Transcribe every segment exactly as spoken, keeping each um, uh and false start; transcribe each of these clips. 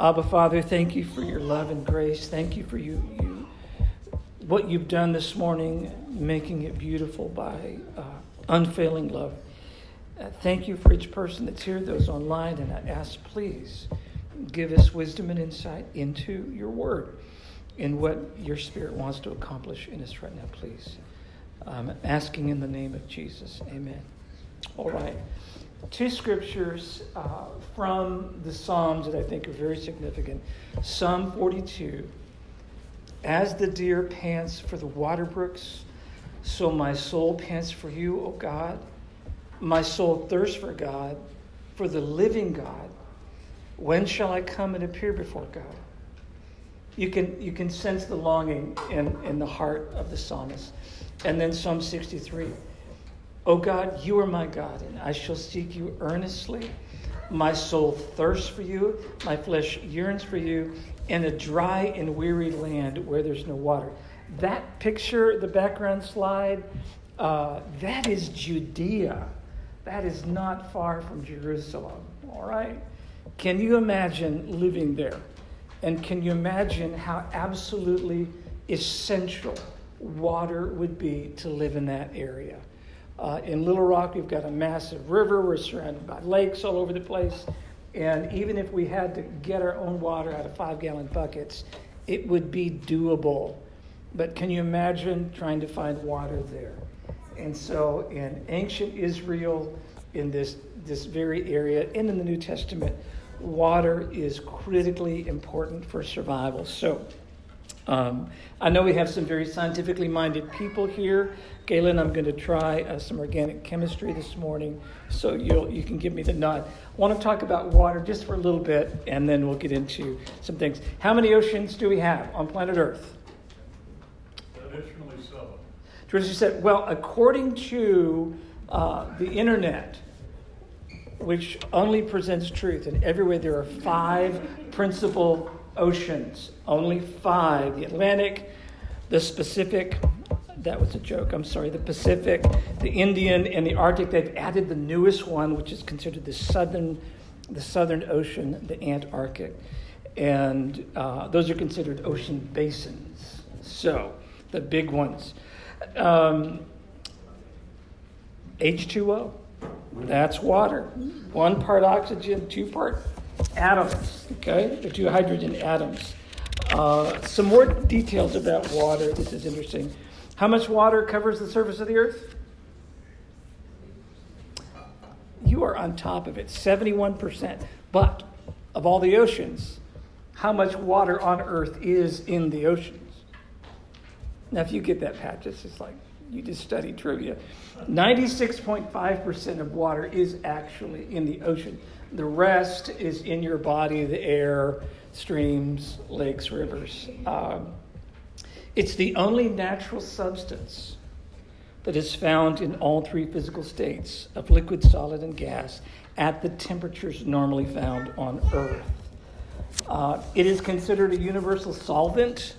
Abba, Father, thank you for your love and grace. Thank you for you, you what you've done this morning, making it beautiful by uh, unfailing love. Uh, thank you for each person that's here, those online, and I ask, please, give us wisdom and insight into your word and what your spirit wants to accomplish in us right now, please. I'm asking in the name of Jesus, amen. All right. Two scriptures uh, from the Psalms that I think are very significant. Psalm forty-two, as the deer pants for the water brooks, so my soul pants for you, O God. My soul thirsts for God, for the living God. When shall I come and appear before God? You can you can sense the longing in, in the heart of the psalmist. And then Psalm sixty-three. O God, you are my God, and I shall seek you earnestly. My soul thirsts for you, my flesh yearns for you, in a dry and weary land where there's no water. That picture, the background slide, uh, that is Judea. That is not far from Jerusalem, all right? Can you imagine living there? And can you imagine how absolutely essential water would be to live in that area? Uh, in Little Rock, we've got a massive river. We're surrounded by lakes all over the place. And even if we had to get our own water out of five-gallon buckets, it would be doable. But can you imagine trying to find water there? And so in ancient Israel, in this, this very area, and in the New Testament, water is critically important for survival. So um, I know we have some very scientifically minded people here. Galen, I'm going to try uh, some organic chemistry this morning, so you'll, you can give me the nod. I want to talk about water just for a little bit, and then we'll get into some things. How many oceans do we have on planet Earth? Traditionally seven. Traditionally seven. Well, according to uh, the internet, which only presents truth, and everywhere there are five principal oceans. Only five. The Atlantic, the Pacific, that was a joke, I'm sorry, the Pacific, the Indian, and the Arctic. They've added the newest one, which is considered the Southern the Southern Ocean, the Antarctic. And uh, those are considered ocean basins. So, the big ones. Um, H two O. That's water. One part oxygen, two part atoms, okay? The two hydrogen atoms. Uh, some more details about water. This is interesting. How much water covers the surface of the earth? You are on top of it, seventy-one percent. But of all the oceans, how much water on earth is in the oceans? Now, if you get that patch, it's just like, you just study trivia. ninety-six point five percent of water is actually in the ocean. The rest is in your body, the air, streams, lakes, rivers. Um, it's the only natural substance that is found in all three physical states of liquid, solid, and gas at the temperatures normally found on Earth. Uh, it is considered a universal solvent,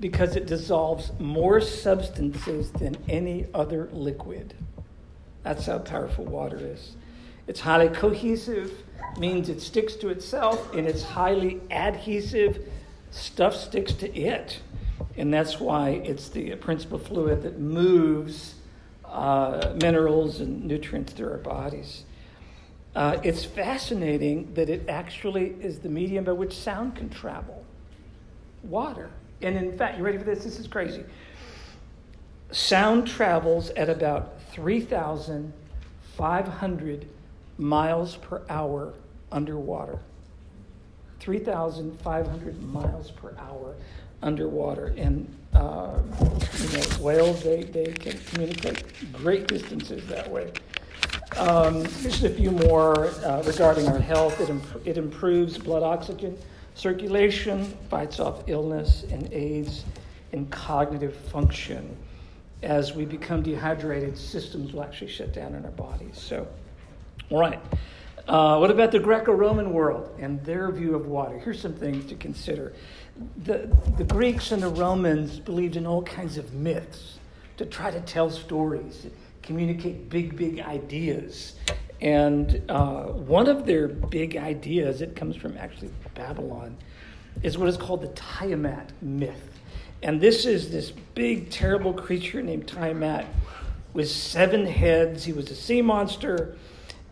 because it dissolves more substances than any other liquid. That's how powerful water is. It's highly cohesive, means it sticks to itself, and it's highly adhesive, stuff sticks to it. And that's why it's the principal fluid that moves uh, minerals and nutrients through our bodies. Uh, it's fascinating that it actually is the medium by which sound can travel. Water. And in fact, you ready for this? This is crazy. Sound travels at about three thousand five hundred miles per hour underwater. three thousand five hundred miles per hour underwater. And uh, you know, whales, they, they can communicate great distances that way. Um, just a few more uh, regarding our health. It, imp- it improves blood oxygen circulation, fights off illness and aids in cognitive function. As we become dehydrated, systems will actually shut down in our bodies. So, all right. Uh, what about the Greco-Roman world and their view of water? Here's some things to consider. The, the Greeks and the Romans believed in all kinds of myths to try to tell stories, communicate big, big ideas. And uh, one of their big ideas, it comes from actually Babylon, is what is called the Tiamat myth. And this is this big, terrible creature named Tiamat with seven heads. He was a sea monster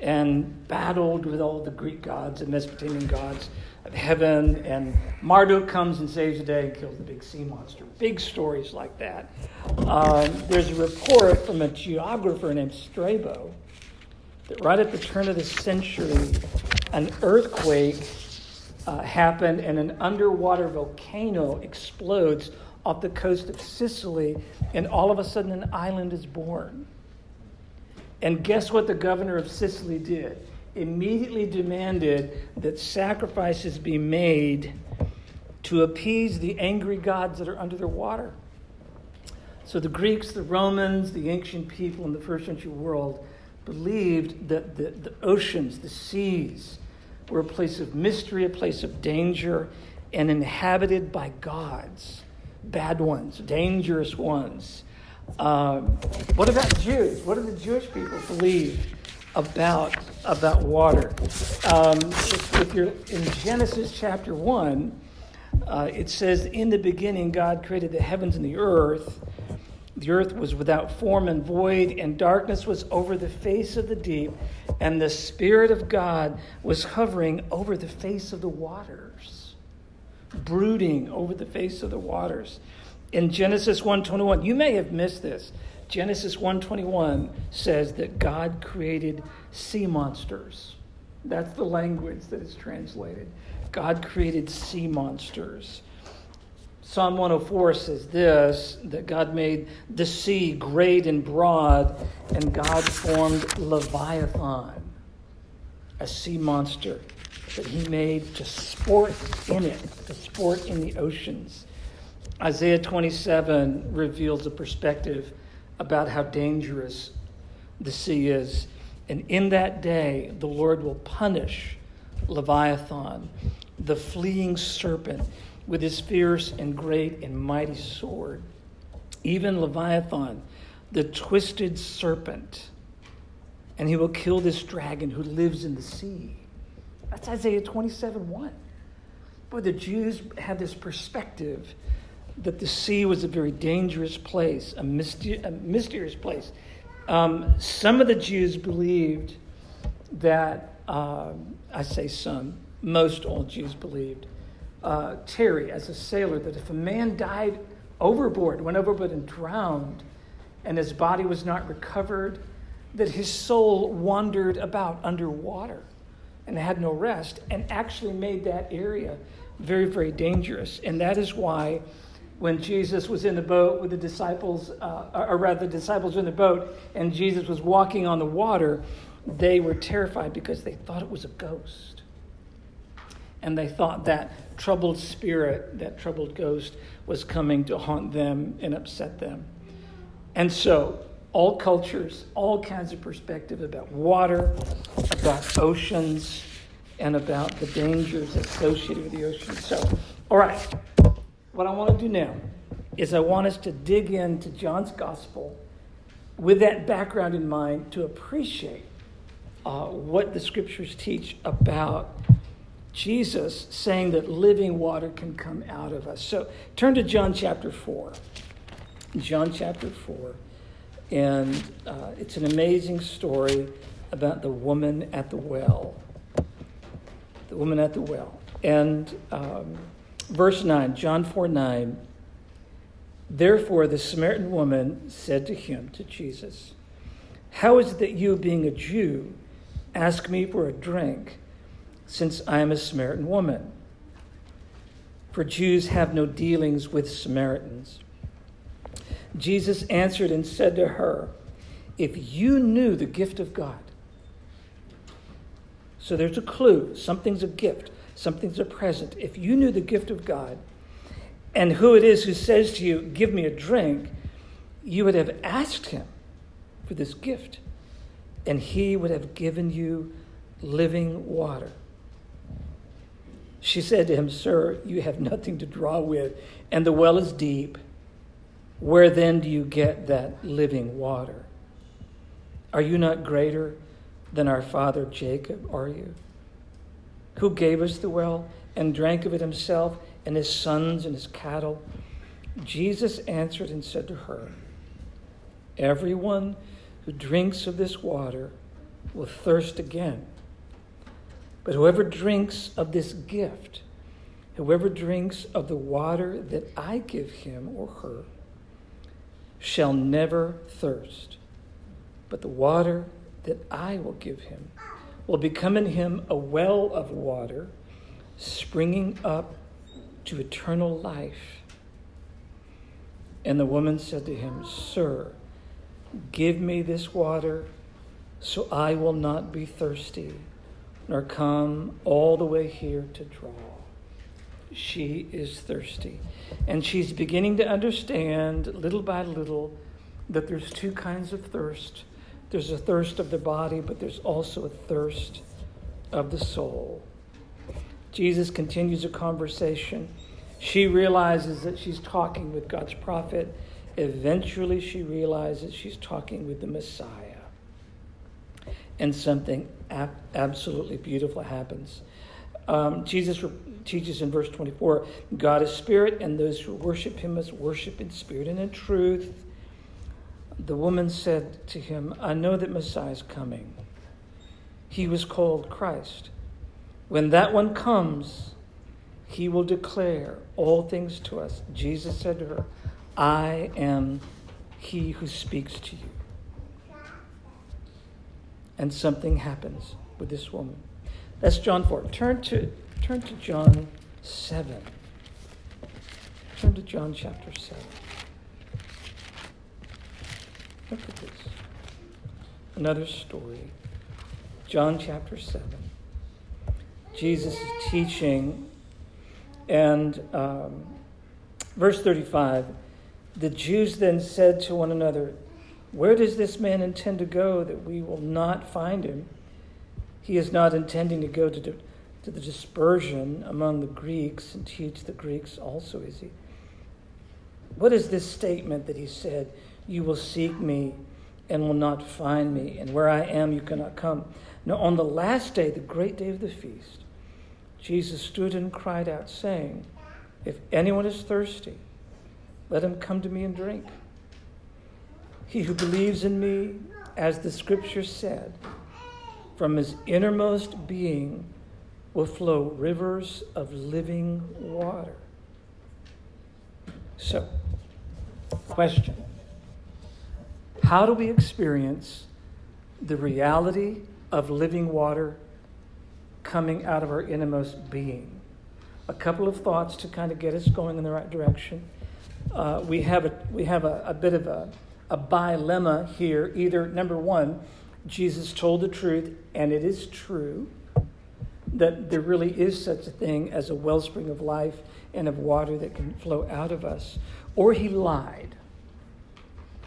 and battled with all the Greek gods and Mesopotamian gods of heaven. And Marduk comes and saves the day and kills the big sea monster. Big stories like that. Um, there's a report from a geographer named Strabo that right at the turn of the century, an earthquake uh, happened and an underwater volcano explodes off the coast of Sicily, and all of a sudden an island is born. And guess what the governor of Sicily did? Immediately demanded that sacrifices be made to appease the angry gods that are under the water. So the Greeks, the Romans, the ancient people in the first century world believed that the, the oceans, the seas, were a place of mystery, a place of danger, and inhabited by gods. Bad ones, dangerous ones. Um, what about Jews? What do the Jewish people believe about about water? Um, if, if you're in Genesis chapter one, uh, it says, "In the beginning God created the heavens and the earth. The earth was without form and void, and darkness was over the face of the deep, and the Spirit of God was hovering over the face of the waters," brooding over the face of the waters. In Genesis one twenty-one, you may have missed this. Genesis one twenty-one says that God created sea monsters. That's the language that is translated. God created sea monsters. Psalm one oh four says this, that God made the sea great and broad, and God formed Leviathan, a sea monster that he made to sport in it, to sport in the oceans. Isaiah twenty-seven reveals a perspective about how dangerous the sea is. And in that day, the Lord will punish Leviathan, the fleeing serpent, with his fierce and great and mighty sword. Even Leviathan, the twisted serpent, and he will kill this dragon who lives in the sea. That's Isaiah twenty-seven one. But the Jews had this perspective that the sea was a very dangerous place, a, myster- a mysterious place. Um, some of the Jews believed that, uh, I say some, most all Jews believed, Uh, Terry, as a sailor, that if a man died overboard, went overboard and drowned, and his body was not recovered, that his soul wandered about underwater and had no rest, and actually made that area very, very dangerous. And that is why when Jesus was in the boat with the disciples, uh, or rather the disciples were in the boat, and Jesus was walking on the water, they were terrified because they thought it was a ghost. And they thought that troubled spirit, that troubled ghost, was coming to haunt them and upset them. And so all cultures, all kinds of perspective about water, about oceans, and about the dangers associated with the ocean. So, all right, what I want to do now is I want us to dig into John's gospel with that background in mind to appreciate uh, what the scriptures teach about Jesus saying that living water can come out of us. So turn to John chapter four. John chapter four. And uh, it's an amazing story about the woman at the well. The woman at the well. And um, verse nine, John four nine. "Therefore the Samaritan woman said to him," to Jesus, "How is it that you, being a Jew, ask me for a drink, since I am a Samaritan woman? For Jews have no dealings with Samaritans." Jesus answered and said to her, "If you knew the gift of God." So there's a clue. Something's a gift. Something's a present. If you knew the gift of God and who it is who says to you, "Give me a drink," you would have asked him for this gift, and he would have given you living water. She said to him, "Sir, you have nothing to draw with, and the well is deep. Where then do you get that living water? Are you not greater than our father Jacob, are you? Who gave us the well and drank of it himself and his sons and his cattle?" Jesus answered and said to her, "Everyone who drinks of this water will thirst again. But whoever drinks of this gift, whoever drinks of the water that I give him or her, shall never thirst. But the water that I will give him will become in him a well of water, springing up to eternal life." And the woman said to him, "Sir, give me this water so I will not be thirsty, nor come all the way here to draw." She is thirsty. And she's beginning to understand little by little that there's two kinds of thirst. There's a thirst of the body, but there's also a thirst of the soul. Jesus continues a conversation. She realizes that she's talking with God's prophet. Eventually, she realizes she's talking with the Messiah. And something ab- absolutely beautiful happens. Um, Jesus re- teaches in verse twenty-four, "God is spirit, and those who worship him must worship in spirit and in truth." The woman said to him, "I know that Messiah is coming. He was called Christ. When that one comes, he will declare all things to us." Jesus said to her, "I am he who speaks to you." And something happens with this woman. That's John four. Turn to turn to John seven. Turn to John chapter seven. Look at this. Another story. John chapter seven. Jesus is teaching, and um, verse thirty-five, "The Jews then said to one another, 'Where does this man intend to go that we will not find him? He is not intending to go to, di- to the dispersion among the Greeks and teach the Greeks also, is he? What is this statement that he said, 'You will seek me and will not find me, and where I am you cannot come'? Now on the last day, the great day of the feast, Jesus stood and cried out, saying, 'If anyone is thirsty, let him come to me and drink. He who believes in me, as the scripture said, from his innermost being will flow rivers of living water.'" So, question: how do we experience the reality of living water coming out of our innermost being? A couple of thoughts to kind of get us going in the right direction. Uh, we have a we have a, a bit of a, a bilemma here. Either number one, Jesus told the truth, and it is true that there really is such a thing as a wellspring of life and of water that can flow out of us, or he lied,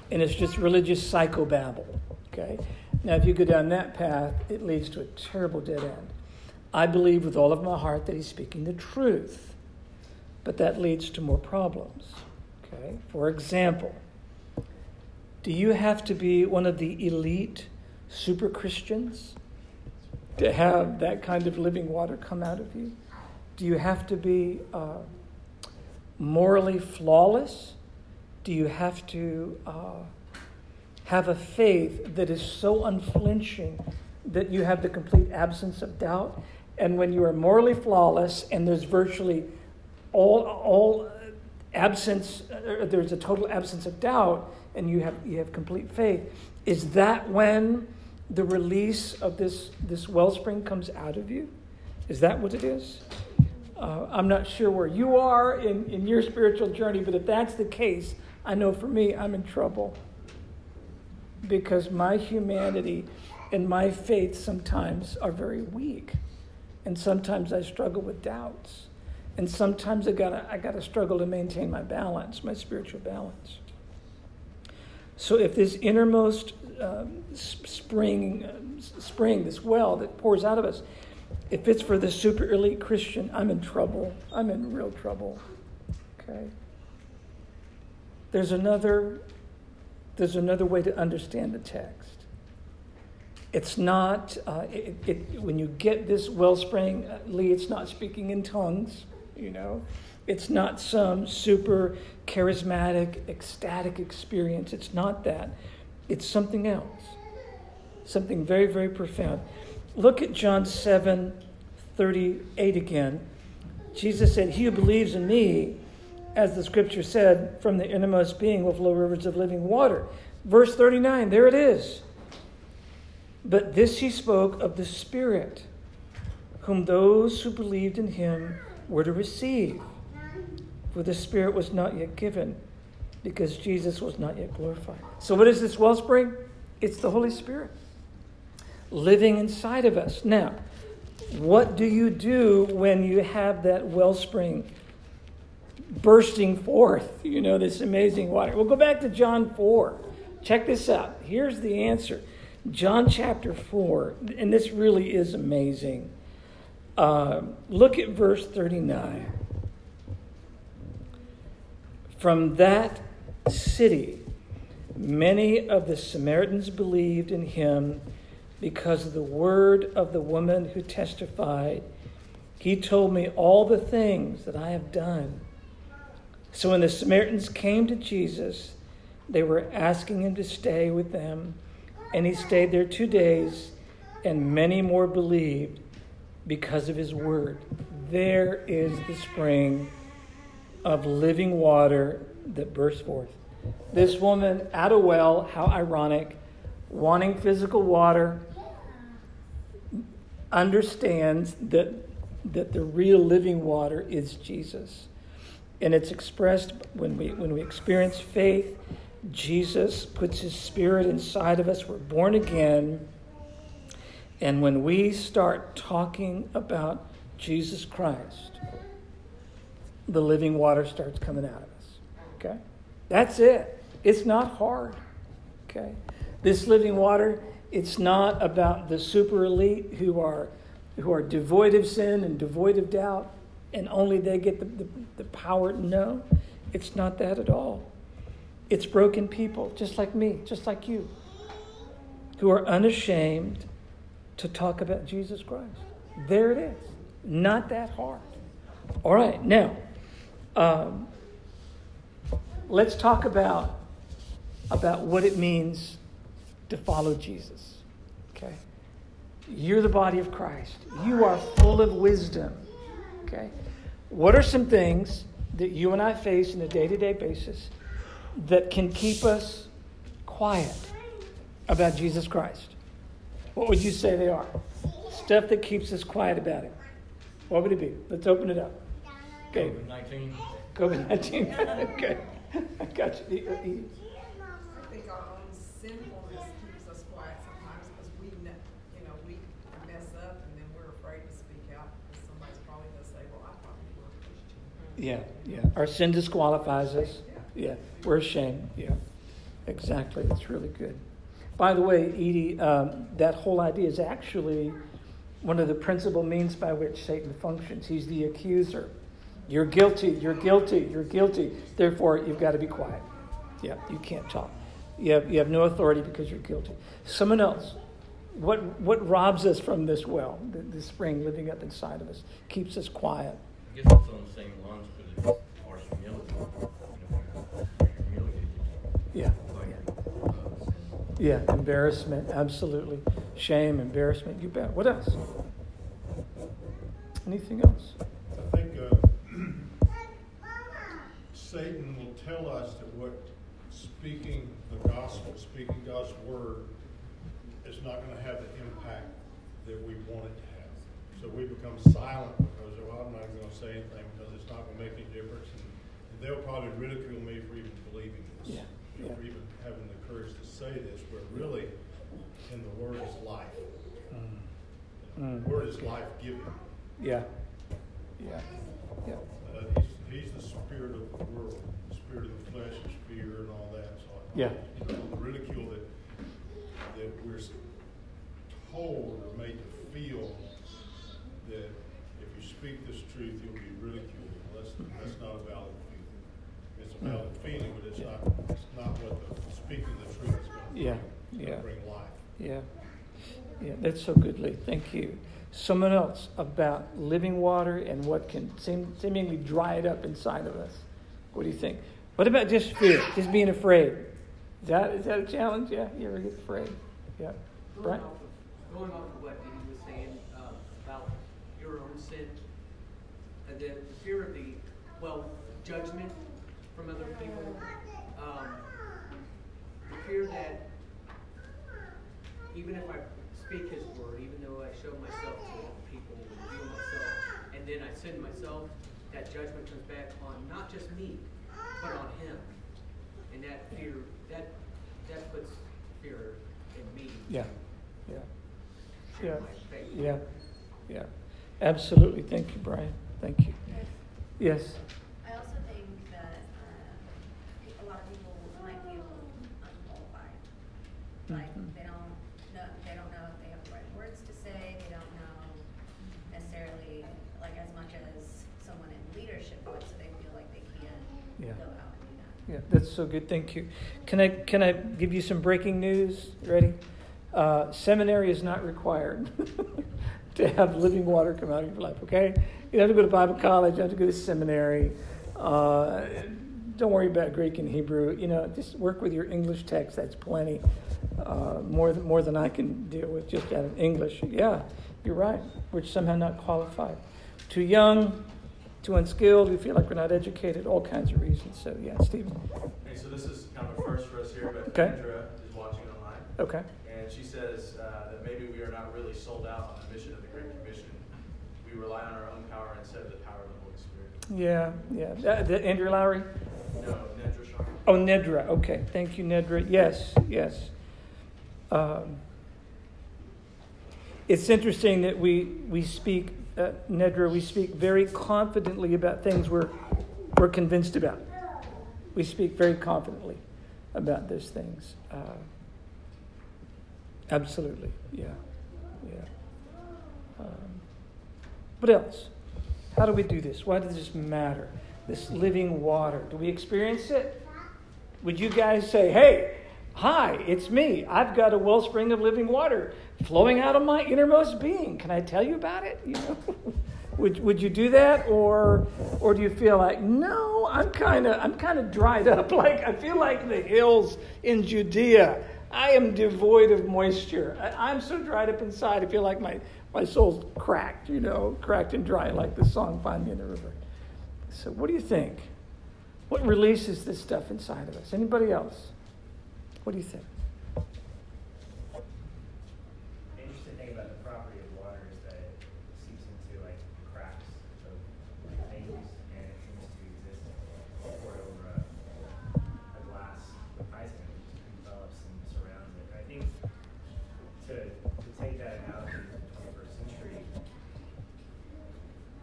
and it's just religious psychobabble, okay? Now, if you go down that path, it leads to a terrible dead end. I believe with all of my heart that he's speaking the truth, but that leads to more problems, okay? For example, do you have to be one of the elite super Christians to have that kind of living water come out of you? Do you have to be uh, morally flawless? Do you have to uh, have a faith that is so unflinching that you have the complete absence of doubt? And when you are morally flawless and there's virtually all all absence, uh, there's a total absence of doubt, and you have you have complete faith, is that when the release of this, this wellspring comes out of you? Is that what it is? Uh, I'm not sure where you are in, in your spiritual journey, but if that's the case, I know for me, I'm in trouble. Because my humanity and my faith sometimes are very weak. And sometimes I struggle with doubts. And sometimes I gotta, I gotta struggle to maintain my balance, my spiritual balance. So if this innermost um, spring, uh, spring, this well that pours out of us, if it's for the super elite Christian, I'm in trouble. I'm in real trouble, okay? There's another, there's another way to understand the text. It's not, uh, it, it, when you get this wellspring, uh, Lee, it's not speaking in tongues, you know. It's not some super charismatic, ecstatic experience. It's not that. It's something else. Something very, very profound. Look at John seven thirty-eight again. Jesus said, "He who believes in me, as the scripture said, from the innermost being will flow rivers of living water." Verse thirty-nine, there it is. "But this he spoke of the Spirit, whom those who believed in him were to receive. For the Spirit was not yet given, because Jesus was not yet glorified." So what is this wellspring? It's the Holy Spirit living inside of us. Now, what do you do when you have that wellspring bursting forth? You know, this amazing water. We'll go back to John four. Check this out. Here's the answer. John chapter four, and this really is amazing. Uh, look at verse thirty-nine. "From that city, many of the Samaritans believed in him because of the word of the woman who testified, 'He told me all the things that I have done.' So when the Samaritans came to Jesus, they were asking him to stay with them. And he stayed there two days, and many more believed because of his word." There is the spring of living water that bursts forth. This woman at a well, how ironic, wanting physical water, understands that, that the real living water is Jesus. And it's expressed when we, when we experience faith. Jesus puts his Spirit inside of us. We're born again. And when we start talking about Jesus Christ, the living water starts coming out of us. Okay? That's it. It's not hard. Okay? This living water, it's not about the super elite who are who are devoid of sin and devoid of doubt, and only they get the, the, the power. No, it's not that at all. It's broken people, just like me, just like you, who are unashamed to talk about Jesus Christ. There it is. Not that hard. All right, now, um, let's talk about, about what it means to follow Jesus, okay? You're the body of Christ. You are full of wisdom, okay? What are some things that you and I face on a day-to-day basis that can keep us quiet about Jesus Christ? What would you say they are? Stuff that keeps us quiet about him. What would it be? Let's open it up. Okay. COVID nineteen. COVID nineteen. Okay. I got you. I think our own sinfulness keeps us quiet sometimes because we, you know, we mess up and then we're afraid to speak out because somebody's probably going to say, "Well, I probably were a Christian." Yeah, yeah. Our sin disqualifies us. Yeah, we're ashamed. Yeah, exactly. That's really good. By the way, Edie, um, that whole idea is actually one of the principal means by which Satan functions. He's the accuser. You're guilty. You're guilty. You're guilty. Therefore, you've got to be quiet. Yeah, you can't talk. You have, you have no authority because you're guilty. Someone else. What what robs us from this well, the, the spring living up inside of us, keeps us quiet? I guess it's on the same lines because it's our humility. Yeah. Yeah, embarrassment, absolutely. Shame, embarrassment, you bet. What else? Anything else? I think uh, Satan will tell us that what speaking the gospel, speaking God's word, is not going to have the impact that we want it to have. So we become silent because, well, I'm not going to say anything because it's not going to make any difference. And they'll probably ridicule me for even believing this. Yeah. Yeah. Or even having the courage to say this, but really, in the Word is life. Mm. You know, mm. The Word is life-giving. Yeah. Yeah. Yeah. Uh, he's, he's the spirit of the world, the spirit of the flesh and fear and all that. So yeah. You know, the ridicule that that we're told or made to feel that if you speak this truth, you'll be ridiculed. Well, that's, mm-hmm. that's not a valid feeling. It's a valid feeling, but it's yeah. not it's not what the speaking the truth is going to yeah. bring, yeah. bring life. Yeah. Yeah, that's so good, Lee. Thank you. Someone else about living water and what can seem, seemingly dry it up inside of us. What do you think? What about just fear, just being afraid? Is that, is that a challenge? Yeah, you ever get afraid? Yeah. Going, right? off, of, going off of what David was saying uh, about your own sin, and then the fear of the, well, judgment from other people, um, the fear that even if I speak his word, even though I show myself to all people and reveal myself, and then I sin myself, that judgment comes back on not just me, but on him. And that fear, that that puts fear in me. Yeah, yeah, yeah, yeah, yeah. Absolutely. Thank you, Brian. Thank you. Yes. I also think that uh, a lot of people might feel unqualified. Like mm-hmm. they don't know, they don't know if they have the right words to say. They don't know necessarily like as much as someone in leadership would, so they feel like they can't yeah. go out. Yeah, that's so good. Thank you. Can I can I give you some breaking news? Ready? Uh, seminary is not required to have living water come out of your life, okay? You don't have to go to Bible college. You don't have to go to seminary. Uh, don't worry about Greek and Hebrew. You know, just work with your English text. That's plenty. Uh, more, than, more than I can deal with just out of English. Yeah, you're right. We're somehow not qualified. Too young. Too unskilled, we feel like we're not educated, all kinds of reasons. So, yeah, Stephen. Hey, so this is kind of a first for us here, but okay. Kendra is watching online. Okay. And she says uh, that maybe we are not really sold out on the mission of the Great Commission. We rely on our own power instead of the power of the Holy Spirit. Yeah, yeah. Uh, the, Andrew Lowry? No, Nedra Sharma. Oh, Nedra. Okay. Thank you, Nedra. Yes, yes. Um, it's interesting that we, we speak... Uh, Nedra, we speak very confidently about things we're we're convinced about. We speak very confidently about those things. Uh, absolutely, yeah, yeah. Um, what else? How do we do this? Why does this matter? This living water. Do we experience it? Would you guys say, "Hey, hi, it's me. I've got a wellspring of living water flowing out of my innermost being. Can I tell you about it?" You know, would would you do that, or or do you feel like, no, I'm kind of I'm kind of dried up. Like I feel like the hills in Judea. I am devoid of moisture. I, I'm so dried up inside. I feel like my my soul's cracked. You know, cracked and dry, like the song "Find Me in the River." So, what do you think? What releases this stuff inside of us? Anybody else? What do you think? The interesting thing about the property of water is that it seeps into like cracks of like, things, and it seems to exist poured over a, a glass of ice and it just envelops and surrounds it. I think to to take that analogy to the twenty-first century,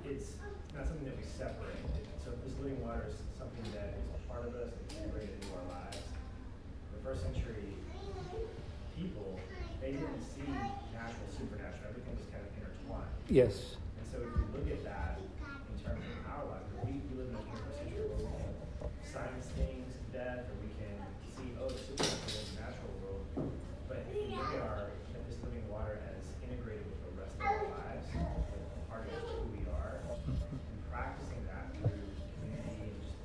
it's not something that we separate. So this living water is something that is a part of us, it's integrated into our lives. First century people, they didn't see natural, supernatural. Everything was kind of intertwined. Yes. And so if you look at that in terms of our life, we, we live in a twenty-first century where we can science things to death, or we can see, oh, the supernatural is the natural world. But if you look at, our, at this living water as integrated with the rest of our lives, like part of who we are, and practicing that through community and just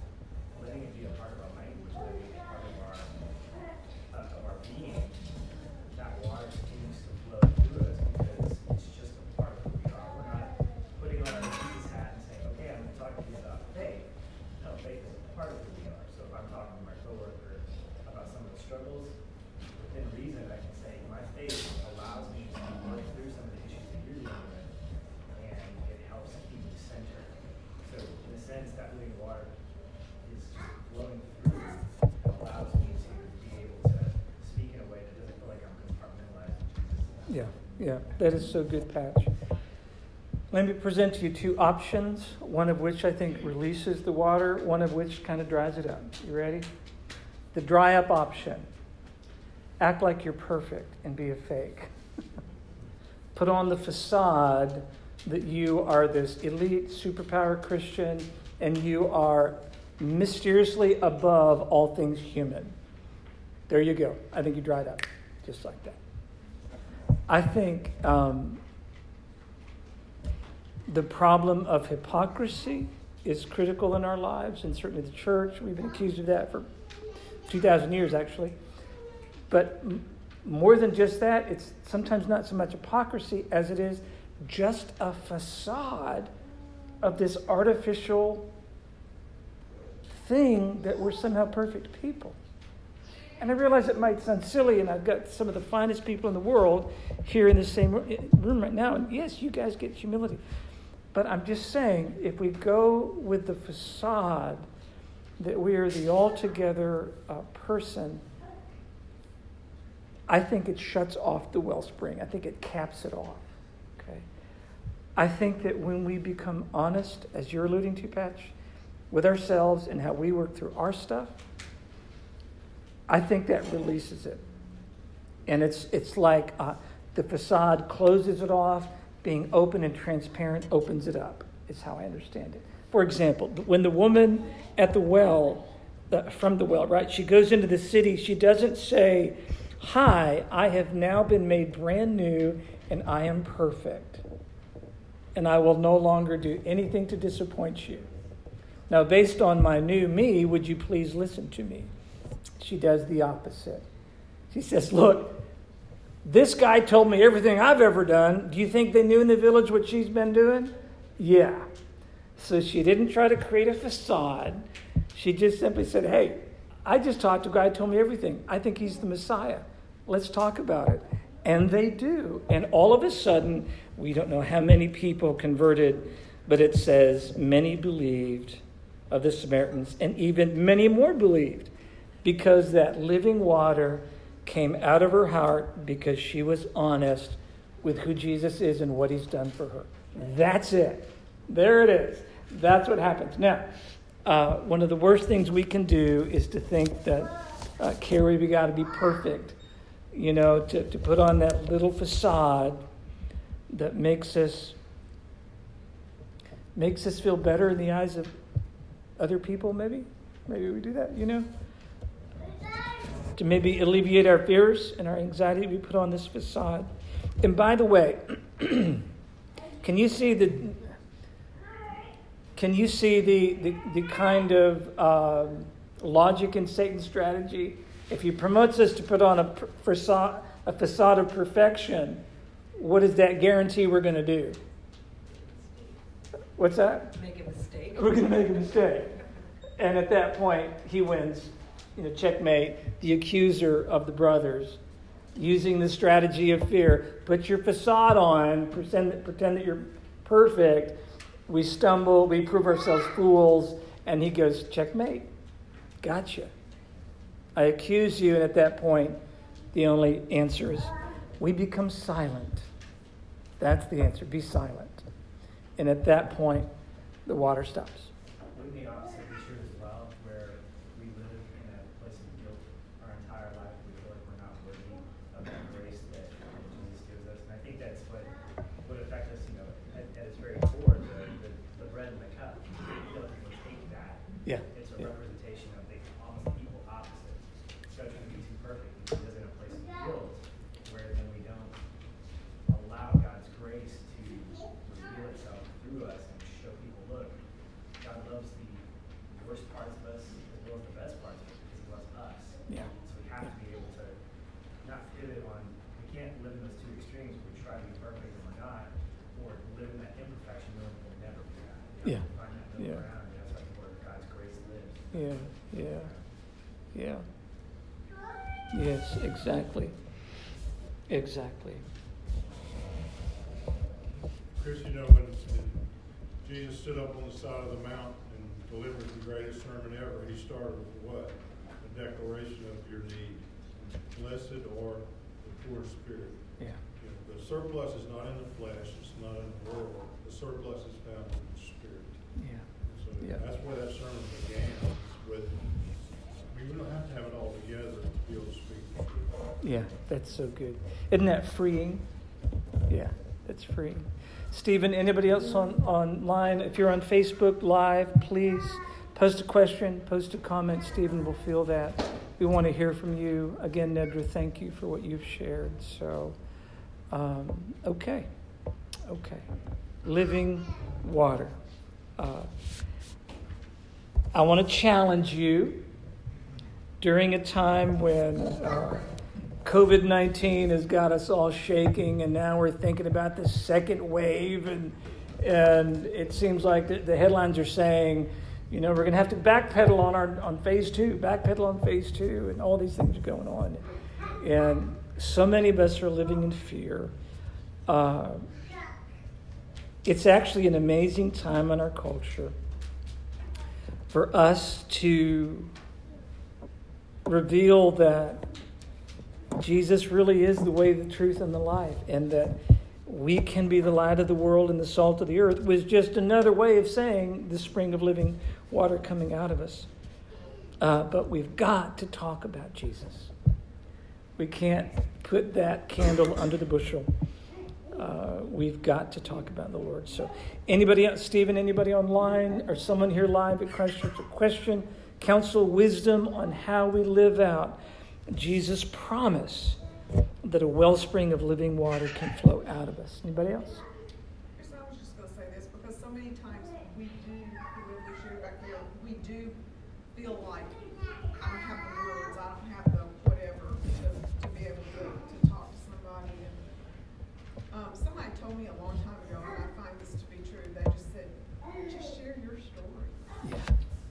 letting it be a part of our language, letting it be a part of our of our being, that water continues to flow through us because it's just a part of who we are. We're not putting on our Jesus hat and saying, okay, I'm going to talk to you about faith. No, faith is a part of who we are. So if I'm talking to my coworker about some of the struggles, within reason, I can say, my faith allows me to work through some of the issues that you're dealing with, and it helps keep me centered. So in a sense, that living water is just flowing through and allows me to Yeah, yeah, that is so good, Patch. Let me present to you two options, one of which I think releases the water, one of which kind of dries it up. You ready? The dry up option. Act like you're perfect and be a fake. Put on the facade that you are this elite superpower Christian and you are mysteriously above all things human. There you go. I think you dried up just like that. I think um, the problem of hypocrisy is critical in our lives, and certainly the church. We've been accused of that for two thousand years, actually. But m- more than just that, it's sometimes not so much hypocrisy as it is just a facade of this artificial thing that we're somehow perfect people. And I realize it might sound silly, and I've got some of the finest people in the world here in the same room right now. And yes, you guys get humility. But I'm just saying, if we go with the facade that we are the altogether uh, person, I think it shuts off the wellspring. I think it caps it off. Okay. I think that when we become honest, as you're alluding to, Patch, with ourselves and how we work through our stuff, I think that releases it. And it's it's like uh, the facade closes it off. Being open and transparent opens it up, is how I understand it. For example, when the woman at the well, uh, from the well, right, she goes into the city, she doesn't say, "Hi, I have now been made brand new and I am perfect. And I will no longer do anything to disappoint you. Now, based on my new me, would you please listen to me?" She does the opposite. She says, "Look, this guy told me everything I've ever done. Do you think they knew in the village what she's been doing?" Yeah. So she didn't try to create a facade. She just simply said, "Hey, I just talked to a guy who told me everything. I think he's the Messiah. Let's talk about it." And they do. And all of a sudden, we don't know how many people converted, but it says many believed of the Samaritans, and even many more believed, because that living water came out of her heart because she was honest with who Jesus is and what he's done for her. That's it. There it is. That's what happens. Now, uh, one of the worst things we can do is to think that, uh, Carrie, we got to be perfect, you know, to, to put on that little facade that makes us, makes us feel better in the eyes of other people, maybe. Maybe we do that, you know. To maybe alleviate our fears and our anxiety, we put on this facade. And by the way, can you see the can you see the the, the kind of uh, logic in Satan's strategy? If he promotes us to put on a facade, a facade of perfection, what does that guarantee we're going to do? What's that? Make a mistake. We're going to make a mistake, and at that point, he wins. You know, checkmate, the accuser of the brothers, using the strategy of fear. Put your facade on, pretend that, pretend that you're perfect. We stumble, we prove ourselves fools, and he goes, checkmate, gotcha. I accuse you, and at that point, the only answer is we become silent. That's the answer, be silent. And at that point, the water stops. Yeah. It's a yeah. representation of the almost equal opposite. Judging to be too perfect because in a place of guilt, where then we don't allow God's grace to reveal itself through us and show people, look, God loves the worst parts of us as well as the best parts of us because he loves us. Yeah. So we have yeah. to be able to not pivot on, we can't live in those two extremes where we try to be perfect and we're not, or live in that imperfection where we'll never be that. You know, yeah. Find that middle yeah. ground. Yeah, yeah, yeah. Yes, exactly. Exactly. Chris, you know, when Jesus stood up on the side of the mount and delivered the greatest sermon ever, he started with what? A declaration of your need. Blessed are the poor in spirit. Yeah. You know, the surplus is not in the flesh, it's not in the world. The surplus is found in the spirit. Yeah. Yeah. That's where that sermon began. With we don't have to have it all together to be able to speak. Yeah, that's so good. Isn't that freeing? Yeah, that's freeing. Stephen, anybody else on online? If you're on Facebook Live, please post a question, post a comment. Stephen will feel that. We want to hear from you. Again, Nedra, thank you for what you've shared. So Um, okay, okay. Living water. Uh, I want to challenge you during a time when uh, covid nineteen has got us all shaking, and now we're thinking about the second wave, and and it seems like the, the headlines are saying, you know, we're going to have to backpedal on our on phase two, backpedal on phase two, and all these things are going on, and so many of us are living in fear. Uh, it's actually an amazing time in our culture for us to reveal that Jesus really is the way, the truth, and the life, and that we can be the light of the world and the salt of the earth was just another way of saying the spring of living water coming out of us. Uh, but we've got to talk about Jesus. We can't put that candle under the bushel. Uh, we've got to talk about the Lord. So anybody else, Stephen, anybody online or someone here live at Christ Church, a question, counsel, wisdom on how we live out Jesus' promise that a wellspring of living water can flow out of us. Anybody else? I was just going to say this, because so many times we do, we do feel like I don't have the words, I don't have the whatever to, to be able to, to talk to somebody. And, um, somebody told me a long time ago, and I find this to be true, they just said, just share your story. Yeah.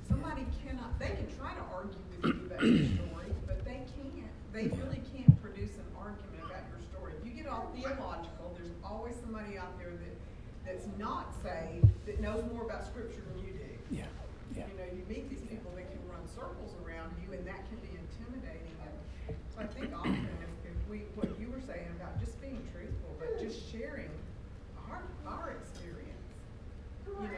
Somebody cannot, they can try to argue with you about your story, but they can't. They really can't produce an argument about your story. If you get all theological, there's always somebody out there that, that's not saved that knows more about Scripture than you do. Yeah, yeah. You know, you meet these people that can run circles around you, and that can be intimidating. And so I think often, if, if we, what you were saying about just being truthful, but just sharing our our experience, you know,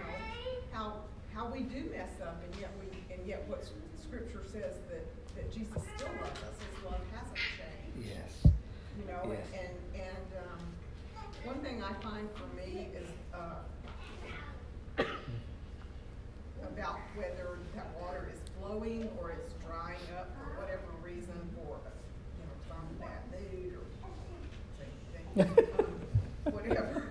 how how we do mess up, and yet we and yet what Scripture says that. That Jesus still loves us. His love hasn't changed. Yes. You know, yes. and and um, one thing I find for me is uh, about whether that water is flowing or it's drying up for whatever reason, or you know, if I'm in that mood or thing, thing, um, whatever.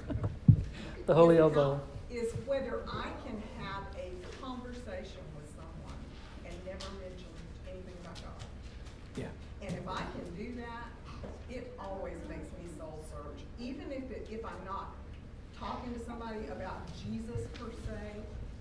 The holy elbow is whether I can have a conversation with someone and never mention. Yeah. And if I can do that, it always makes me soul search. Even if it, if I'm not talking to somebody about Jesus per se,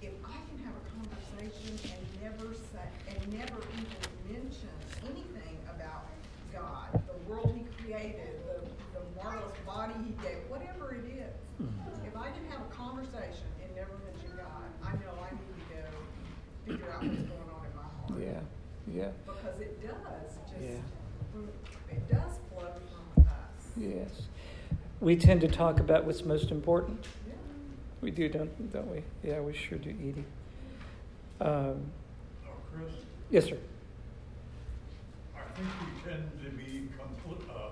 if I can have a conversation and never say and never even mention anything about God, the world He created, the, the marvelous body He gave, whatever it is, mm-hmm. If I can have a conversation and never mention God, I know I need to go figure out what's going on in my heart. Yeah. Yeah. Because it does just yeah. It does flow from us. Yes. We tend to talk about what's most important. Yeah. We do, don't don't we? Yeah, we sure do, Edie. Um, oh, Chris? Yes, sir. I think we tend to be compl- uh,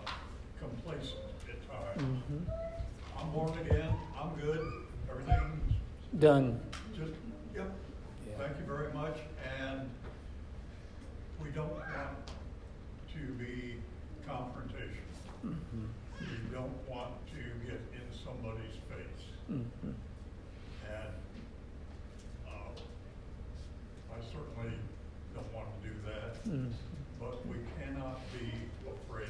complacent at times. Mm-hmm. I'm born again. I'm good. Everything's done. Just yep. Yeah. Thank you very much. And we don't want to be confrontational. Mm-hmm. You don't want to get in somebody's face. Mm-hmm. And uh, I certainly don't want to do that. Mm-hmm. But we cannot be afraid,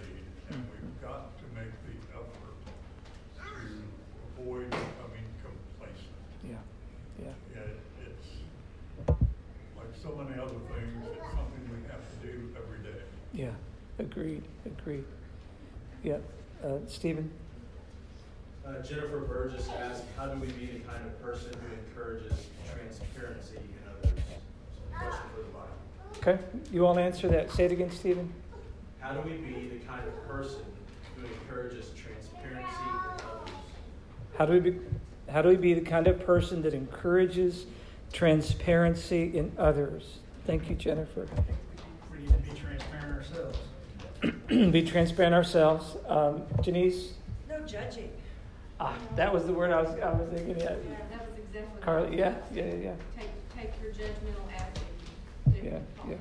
and we've got to make the effort to avoid becoming complacent. Yeah, yeah. It, it's like so many other things. It's something to do every day. Yeah, agreed, agreed. Yeah, uh, Stephen? Uh, Jennifer Burgess asked, how do we be the kind of person who encourages transparency in others? So question for the body. Okay, you all answer that. Say it again, Stephen. How do we be the kind of person who encourages transparency in others? How do we be, how do we be the kind of person that encourages transparency in others? Thank you, Jennifer. Be transparent ourselves. Be transparent ourselves. Um, Janice? No judging. Ah, that was the word I was I was thinking. Yeah, yeah that was exactly Carly, yeah, yeah, yeah, yeah. Take, take your judgmental attitude. Yeah, yeah. yeah.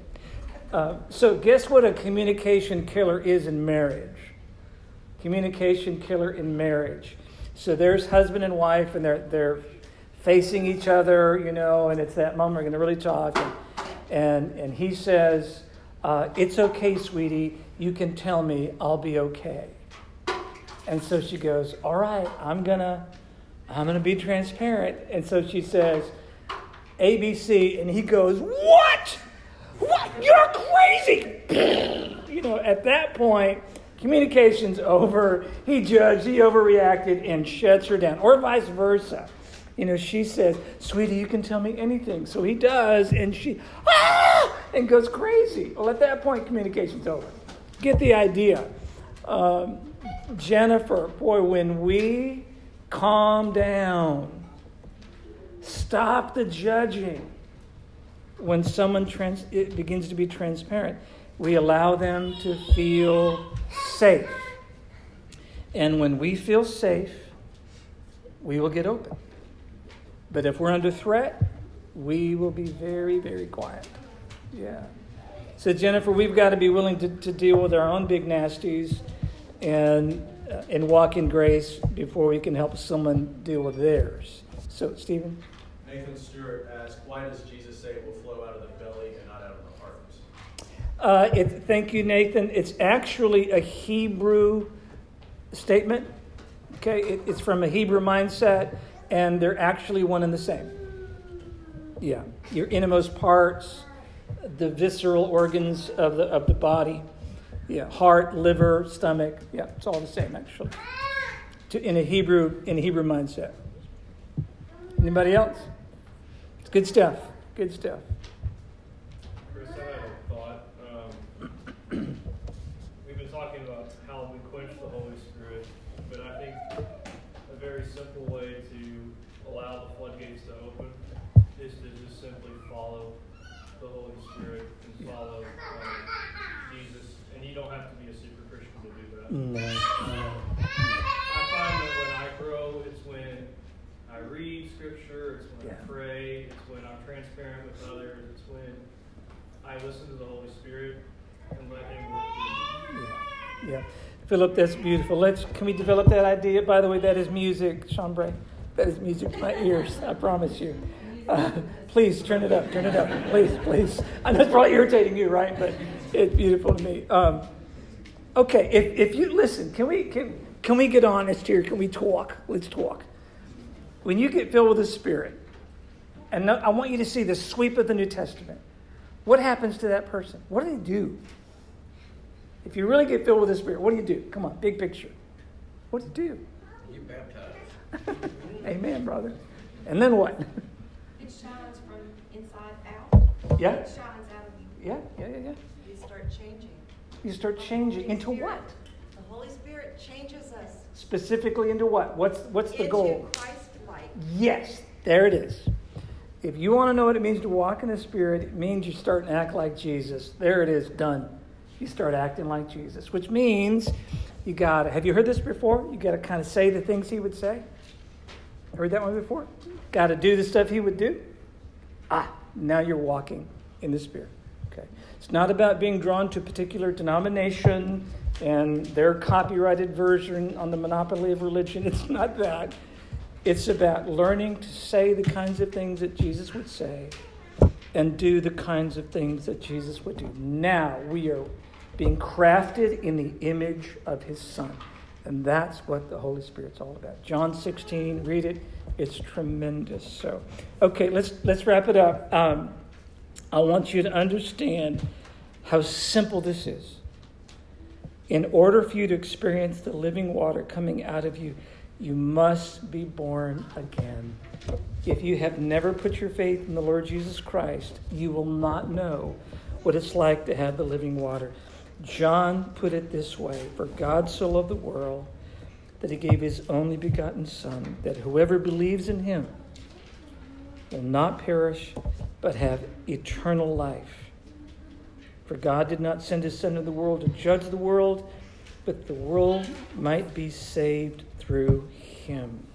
Uh, so guess what a communication killer is in marriage? communication killer in marriage. So there's husband and wife, and they're they're facing each other, you know, and it's that moment we're going to really talk. And and, and he says, uh, "It's okay, sweetie. You can tell me. I'll be okay." And so she goes, "All right, I'm gonna I'm gonna be transparent." And so she says, A, B, C, and he goes, "What? What? You're crazy!" You know, at that point, communication's over. He judged, he overreacted, and shuts her down. Or vice versa. You know, she says, "Sweetie, you can tell me anything." So he does, and she, ah, and goes crazy. Well, at that point, communication's over. Get the idea. Um, Jennifer, boy, when we calm down, stop the judging. When someone trans- it begins to be transparent, we allow them to feel safe. And when we feel safe, we will get open. But if we're under threat, we will be very, very quiet. Yeah. So, Jennifer, we've got to be willing to, to deal with our own big nasties and, uh, and walk in grace before we can help someone deal with theirs. So, Stephen? Nathan Stewart asked, why does Jesus say it will flow out of the belly and not out of the heart? Uh, it, thank you, Nathan. It's actually a Hebrew statement. Okay, it, it's from a Hebrew mindset, and they're actually one and the same. Yeah, your innermost parts, the visceral organs of the of the body, yeah, heart, liver, stomach. Yeah, it's all the same actually. To, in a Hebrew in a Hebrew mindset. Anybody else? It's good stuff. Good stuff. Chris, I have a thought. Um, we've been talking about how we quench the Holy Spirit, but I think a very simple way to allow the floodgates to open is to just simply follow the Holy Spirit and follow um, Jesus. And you don't have to be a super Christian to do that. No. Um, I find that when I grow, it's when I read Scripture, it's when yeah. I pray, it's when I'm transparent with others, it's when I listen to the Holy Spirit and let Him work through me. Yeah, yeah. Philip, that's beautiful. Let's Can we develop that idea? By the way, that is music, Sean Bray. That is music to my ears, I promise you. Uh, please, turn it up, turn it up. Please, please. I know it's probably irritating you, right? But it's beautiful to me. Um, okay, if if you, listen, can we can can we get honest here? Can we talk? Let's talk. When you get filled with the Spirit, and I want you to see the sweep of the New Testament, what happens to that person? What do they do? If you really get filled with the Spirit, what do you do? Come on, big picture. What do you do? You baptize. Amen, brother. And then what? It shines from inside out. Yeah. It shines out of you. Yeah, yeah, yeah, yeah. You start changing. You start changing. Into what? The Holy Spirit changes us. Specifically into what? What's what's the goal? Into Christ. Yes, there it is. If you want to know what it means to walk in the Spirit, it means you start and act like Jesus. There it is, done. You start acting like Jesus, which means you got to, have you heard this before? You got to kind of say the things he would say. Heard that one before? Got to do the stuff he would do. Ah, now you're walking in the Spirit. Okay. It's not about being drawn to a particular denomination and their copyrighted version on the monopoly of religion. It's not that. It's about learning to say the kinds of things that Jesus would say and do the kinds of things that Jesus would do. Now we are being crafted in the image of his Son. And that's what the Holy Spirit's all about. John sixteen, read it. It's tremendous. So, okay, let's let's wrap it up. Um, I want you to understand how simple this is. In order for you to experience the living water coming out of you, you must be born again. If you have never put your faith in the Lord Jesus Christ, you will not know what it's like to have the living water. John put it this way, "For God so loved the world that he gave his only begotten Son, that whoever believes in him will not perish but have eternal life. For God did not send his Son into the world to judge the world, but the world might be saved through him."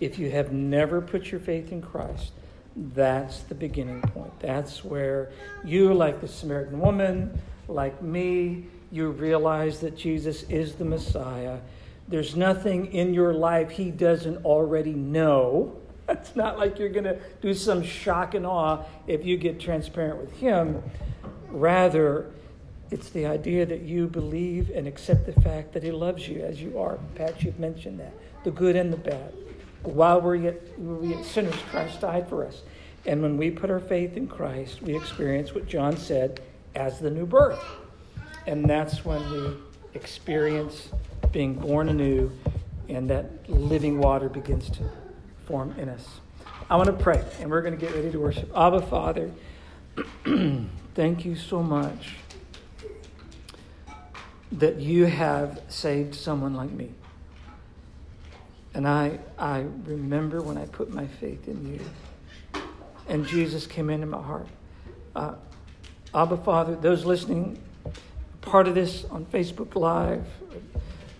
If you have never put your faith in Christ, that's the beginning point. That's where you, like the Samaritan woman, like me, you realize that Jesus is the Messiah. There's nothing in your life he doesn't already know. It's not like you're going to do some shock and awe if you get transparent with him. Rather, it's the idea that you believe and accept the fact that he loves you as you are. Pat, you've mentioned that. The good and the bad. While we're yet, we're yet sinners, Christ died for us. And when we put our faith in Christ, we experience what John said as the new birth. And that's when we experience being born anew, and that living water begins to form in us. I want to pray, and we're going to get ready to worship. Abba, Father, thank you so much that you have saved someone like me. And I, I remember when I put my faith in you, and Jesus came into my heart. Uh, Abba, Father, those listening, part of this on Facebook Live,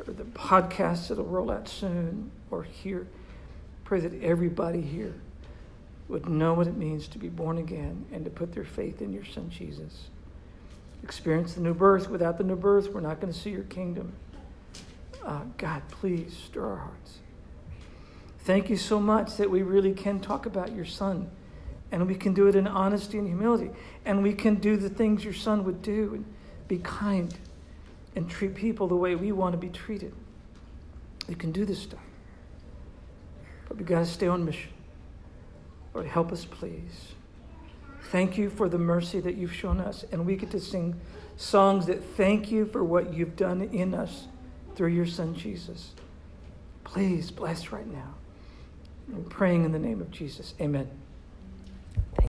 or the podcast that will roll out soon, or here, pray that everybody here would know what it means to be born again and to put their faith in your son, Jesus. Experience the new birth. Without the new birth, we're not going to see your kingdom. Uh, God, please stir our hearts. Thank you so much that we really can talk about your son, and we can do it in honesty and humility, and we can do the things your son would do and be kind and treat people the way we want to be treated. We can do this stuff. But we've got to stay on mission. Lord, help us, please. Thank you for the mercy that you've shown us. And we get to sing songs that thank you for what you've done in us through your son, Jesus. Please bless right now. I'm praying in the name of Jesus. Amen.